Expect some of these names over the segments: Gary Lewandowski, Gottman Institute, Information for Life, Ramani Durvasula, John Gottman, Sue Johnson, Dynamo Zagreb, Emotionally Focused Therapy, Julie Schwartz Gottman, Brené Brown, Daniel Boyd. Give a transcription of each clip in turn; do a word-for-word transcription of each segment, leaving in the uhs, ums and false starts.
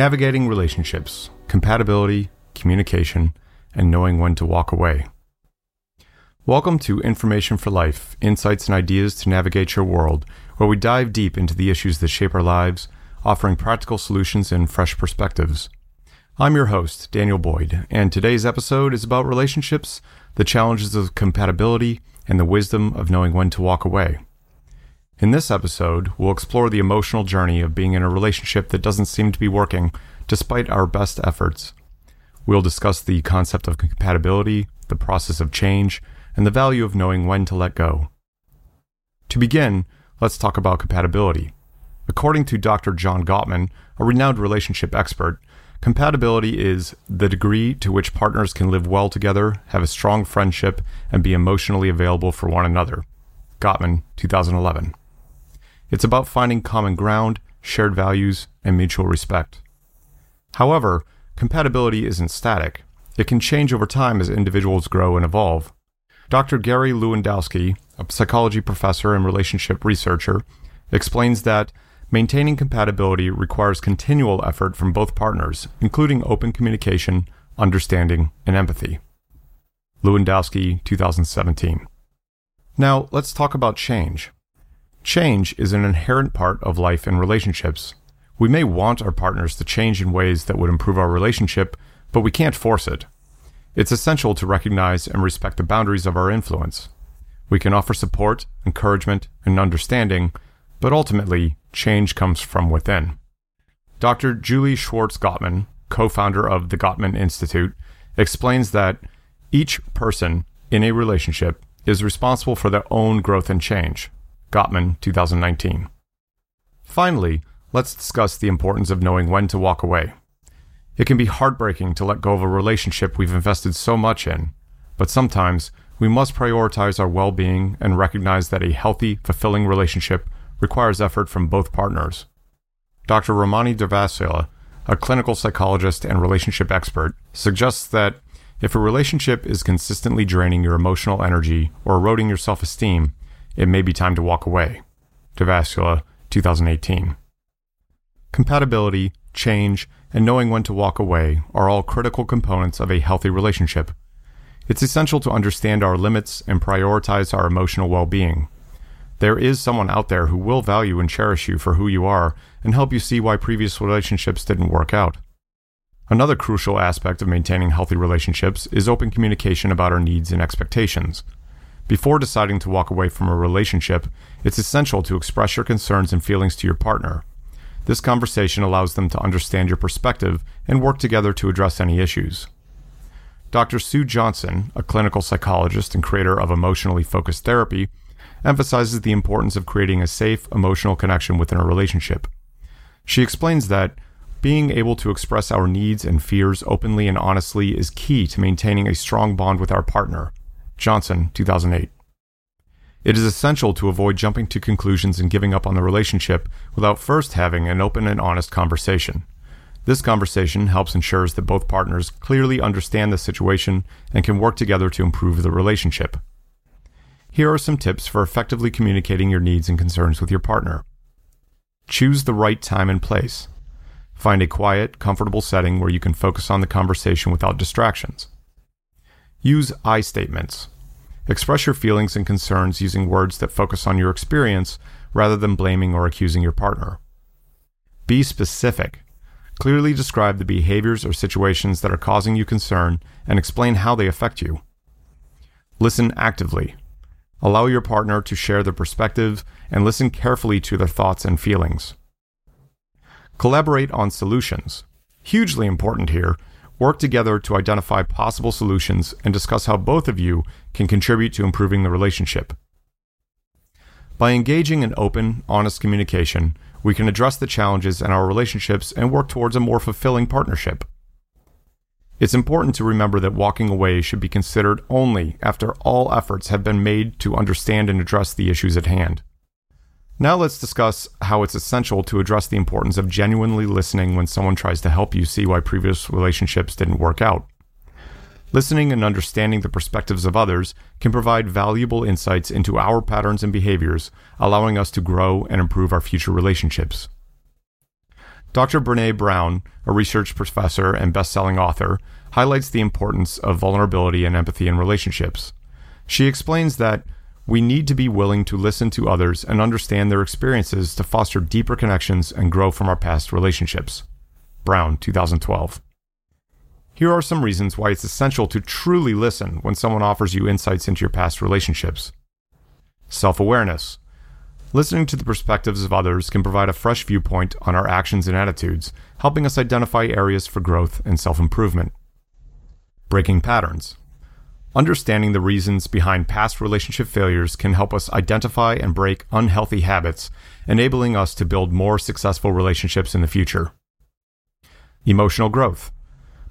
Navigating relationships, compatibility, communication, and knowing when to walk away. Welcome to Information for Life, insights and ideas to navigate your world, where we dive deep into the issues that shape our lives, offering practical solutions and fresh perspectives. I'm your host, Daniel Boyd, and today's episode is about relationships, the challenges of compatibility, and the wisdom of knowing when to walk away. In this episode, we'll explore the emotional journey of being in a relationship that doesn't seem to be working, despite our best efforts. We'll discuss the concept of compatibility, the process of change, and the value of knowing when to let go. To begin, let's talk about compatibility. According to Doctor John Gottman, a renowned relationship expert, compatibility is the degree to which partners can live well together, have a strong friendship, and be emotionally available for one another. Gottman, two thousand eleven. It's about finding common ground, shared values, and mutual respect. However, compatibility isn't static. It can change over time as individuals grow and evolve. Doctor Gary Lewandowski, a psychology professor and relationship researcher, explains that maintaining compatibility requires continual effort from both partners, including open communication, understanding, and empathy. Lewandowski, two thousand seventeen. Now, let's talk about change. Change is an inherent part of life and relationships. We may want our partners to change in ways that would improve our relationship, but we can't force it. It's essential to recognize and respect the boundaries of our influence. We can offer support, encouragement, and understanding, but ultimately, change comes from within. Doctor Julie Schwartz Gottman, co-founder of the Gottman Institute, explains that each person in a relationship is responsible for their own growth and change. Gottman, two thousand nineteen. Finally, let's discuss the importance of knowing when to walk away. It can be heartbreaking to let go of a relationship we've invested so much in, but sometimes we must prioritize our well-being and recognize that a healthy, fulfilling relationship requires effort from both partners. Doctor Ramani Durvasula, a clinical psychologist and relationship expert, suggests that if a relationship is consistently draining your emotional energy or eroding your self-esteem, it may be time to walk away. Durvasula, two thousand eighteen. Compatibility, change, and knowing when to walk away are all critical components of a healthy relationship. It's essential to understand our limits and prioritize our emotional well-being. There is someone out there who will value and cherish you for who you are and help you see why previous relationships didn't work out. Another crucial aspect of maintaining healthy relationships is open communication about our needs and expectations. Before deciding to walk away from a relationship, it's essential to express your concerns and feelings to your partner. This conversation allows them to understand your perspective and work together to address any issues. Doctor Sue Johnson, a clinical psychologist and creator of Emotionally Focused Therapy, emphasizes the importance of creating a safe emotional connection within a relationship. She explains that being able to express our needs and fears openly and honestly is key to maintaining a strong bond with our partner. Johnson, two thousand eight. It is essential to avoid jumping to conclusions and giving up on the relationship without first having an open and honest conversation. This conversation helps ensure that both partners clearly understand the situation and can work together to improve the relationship. Here are some tips for effectively communicating your needs and concerns with your partner. Choose the right time and place. Find a quiet, comfortable setting where you can focus on the conversation without distractions. Use I statements. Express your feelings and concerns using words that focus on your experience rather than blaming or accusing your partner. Be specific. Clearly describe the behaviors or situations that are causing you concern and explain how they affect you. Listen actively. Allow your partner to share their perspective and listen carefully to their thoughts and feelings. Collaborate on solutions. Hugely important here, work together to identify possible solutions and discuss how both of you can contribute to improving the relationship. By engaging in open, honest communication, we can address the challenges in our relationships and work towards a more fulfilling partnership. It's important to remember that walking away should be considered only after all efforts have been made to understand and address the issues at hand. Now let's discuss how it's essential to address the importance of genuinely listening when someone tries to help you see why previous relationships didn't work out. Listening and understanding the perspectives of others can provide valuable insights into our patterns and behaviors, allowing us to grow and improve our future relationships. Doctor Brené Brown, a research professor and best-selling author, highlights the importance of vulnerability and empathy in relationships. She explains that we need to be willing to listen to others and understand their experiences to foster deeper connections and grow from our past relationships. Brown, two thousand twelve. Here are some reasons why it's essential to truly listen when someone offers you insights into your past relationships. Self-awareness. Listening to the perspectives of others can provide a fresh viewpoint on our actions and attitudes, helping us identify areas for growth and self-improvement. Breaking patterns. Understanding the reasons behind past relationship failures can help us identify and break unhealthy habits, enabling us to build more successful relationships in the future. Emotional growth.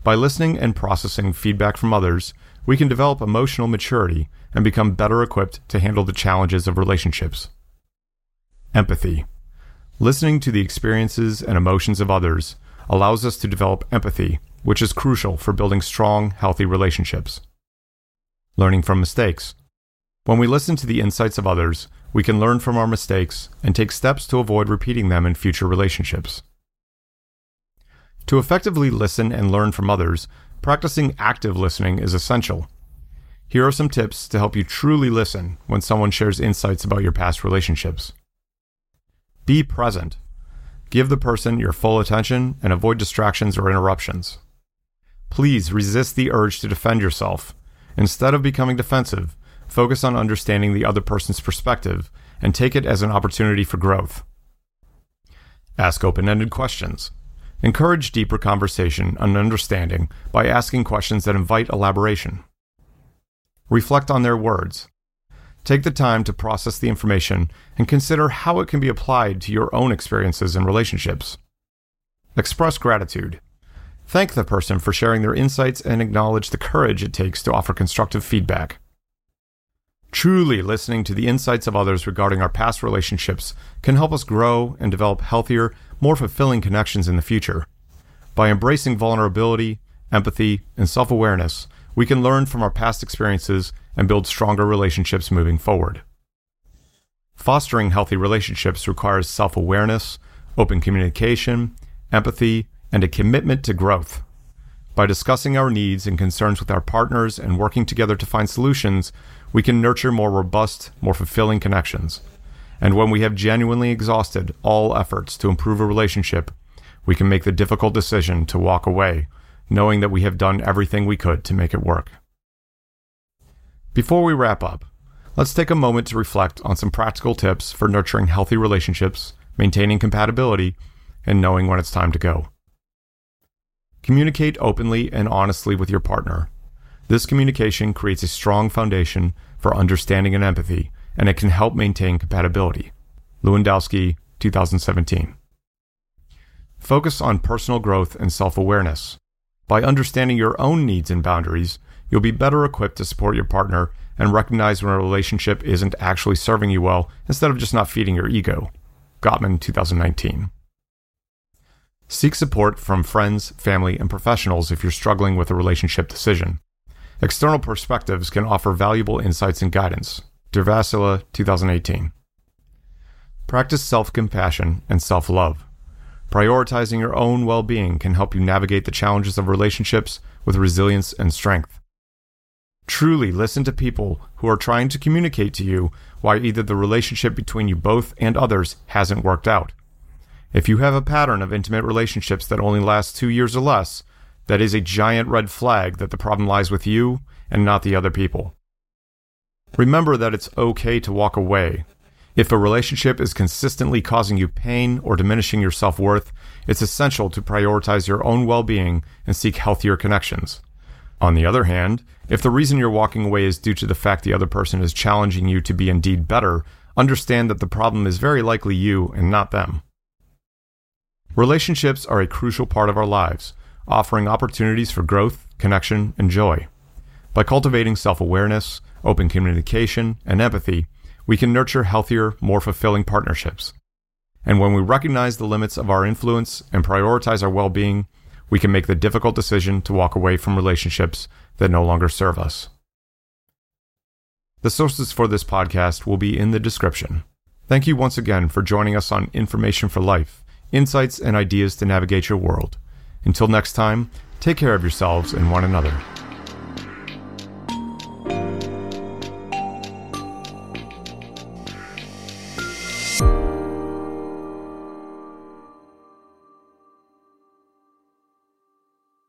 By listening and processing feedback from others, we can develop emotional maturity and become better equipped to handle the challenges of relationships. Empathy. Listening to the experiences and emotions of others allows us to develop empathy, which is crucial for building strong, healthy relationships. Learning from mistakes. When we listen to the insights of others, we can learn from our mistakes and take steps to avoid repeating them in future relationships. To effectively listen and learn from others, practicing active listening is essential. Here are some tips to help you truly listen when someone shares insights about your past relationships. Be present. Give the person your full attention and avoid distractions or interruptions. Please resist the urge to defend yourself. Instead of becoming defensive, focus on understanding the other person's perspective and take it as an opportunity for growth. Ask open-ended questions. Encourage deeper conversation and understanding by asking questions that invite elaboration. Reflect on their words. Take the time to process the information and consider how it can be applied to your own experiences and relationships. Express gratitude. Thank the person for sharing their insights and acknowledge the courage it takes to offer constructive feedback. Truly listening to the insights of others regarding our past relationships can help us grow and develop healthier, more fulfilling connections in the future. By embracing vulnerability, empathy, and self-awareness, we can learn from our past experiences and build stronger relationships moving forward. Fostering healthy relationships requires self-awareness, open communication, empathy, and a commitment to growth. By discussing our needs and concerns with our partners and working together to find solutions, we can nurture more robust, more fulfilling connections. And when we have genuinely exhausted all efforts to improve a relationship, we can make the difficult decision to walk away, knowing that we have done everything we could to make it work. Before we wrap up, let's take a moment to reflect on some practical tips for nurturing healthy relationships, maintaining compatibility, and knowing when it's time to go. Communicate openly and honestly with your partner. This communication creates a strong foundation for understanding and empathy, and it can help maintain compatibility. Lewandowski, two thousand seventeen. Focus on personal growth and self-awareness. By understanding your own needs and boundaries, you'll be better equipped to support your partner and recognize when a relationship isn't actually serving you well instead of just not feeding your ego. Gottman, two thousand nineteen. Seek support from friends, family, and professionals if you're struggling with a relationship decision. External perspectives can offer valuable insights and guidance. Durvasula, two thousand eighteen. Practice self-compassion and self-love. Prioritizing your own well-being can help you navigate the challenges of relationships with resilience and strength. Truly listen to people who are trying to communicate to you why either the relationship between you both and others hasn't worked out. If you have a pattern of intimate relationships that only lasts two years or less, that is a giant red flag that the problem lies with you and not the other people. Remember that it's okay to walk away. If a relationship is consistently causing you pain or diminishing your self-worth, it's essential to prioritize your own well-being and seek healthier connections. On the other hand, if the reason you're walking away is due to the fact the other person is challenging you to be indeed better, understand that the problem is very likely you and not them. Relationships are a crucial part of our lives, offering opportunities for growth, connection, and joy. By cultivating self-awareness, open communication, and empathy, we can nurture healthier, more fulfilling partnerships. And when we recognize the limits of our influence and prioritize our well-being, we can make the difficult decision to walk away from relationships that no longer serve us. The sources for this podcast will be in the description. Thank you once again for joining us on Information for Life, insights, and ideas to navigate your world. Until next time, take care of yourselves and one another. you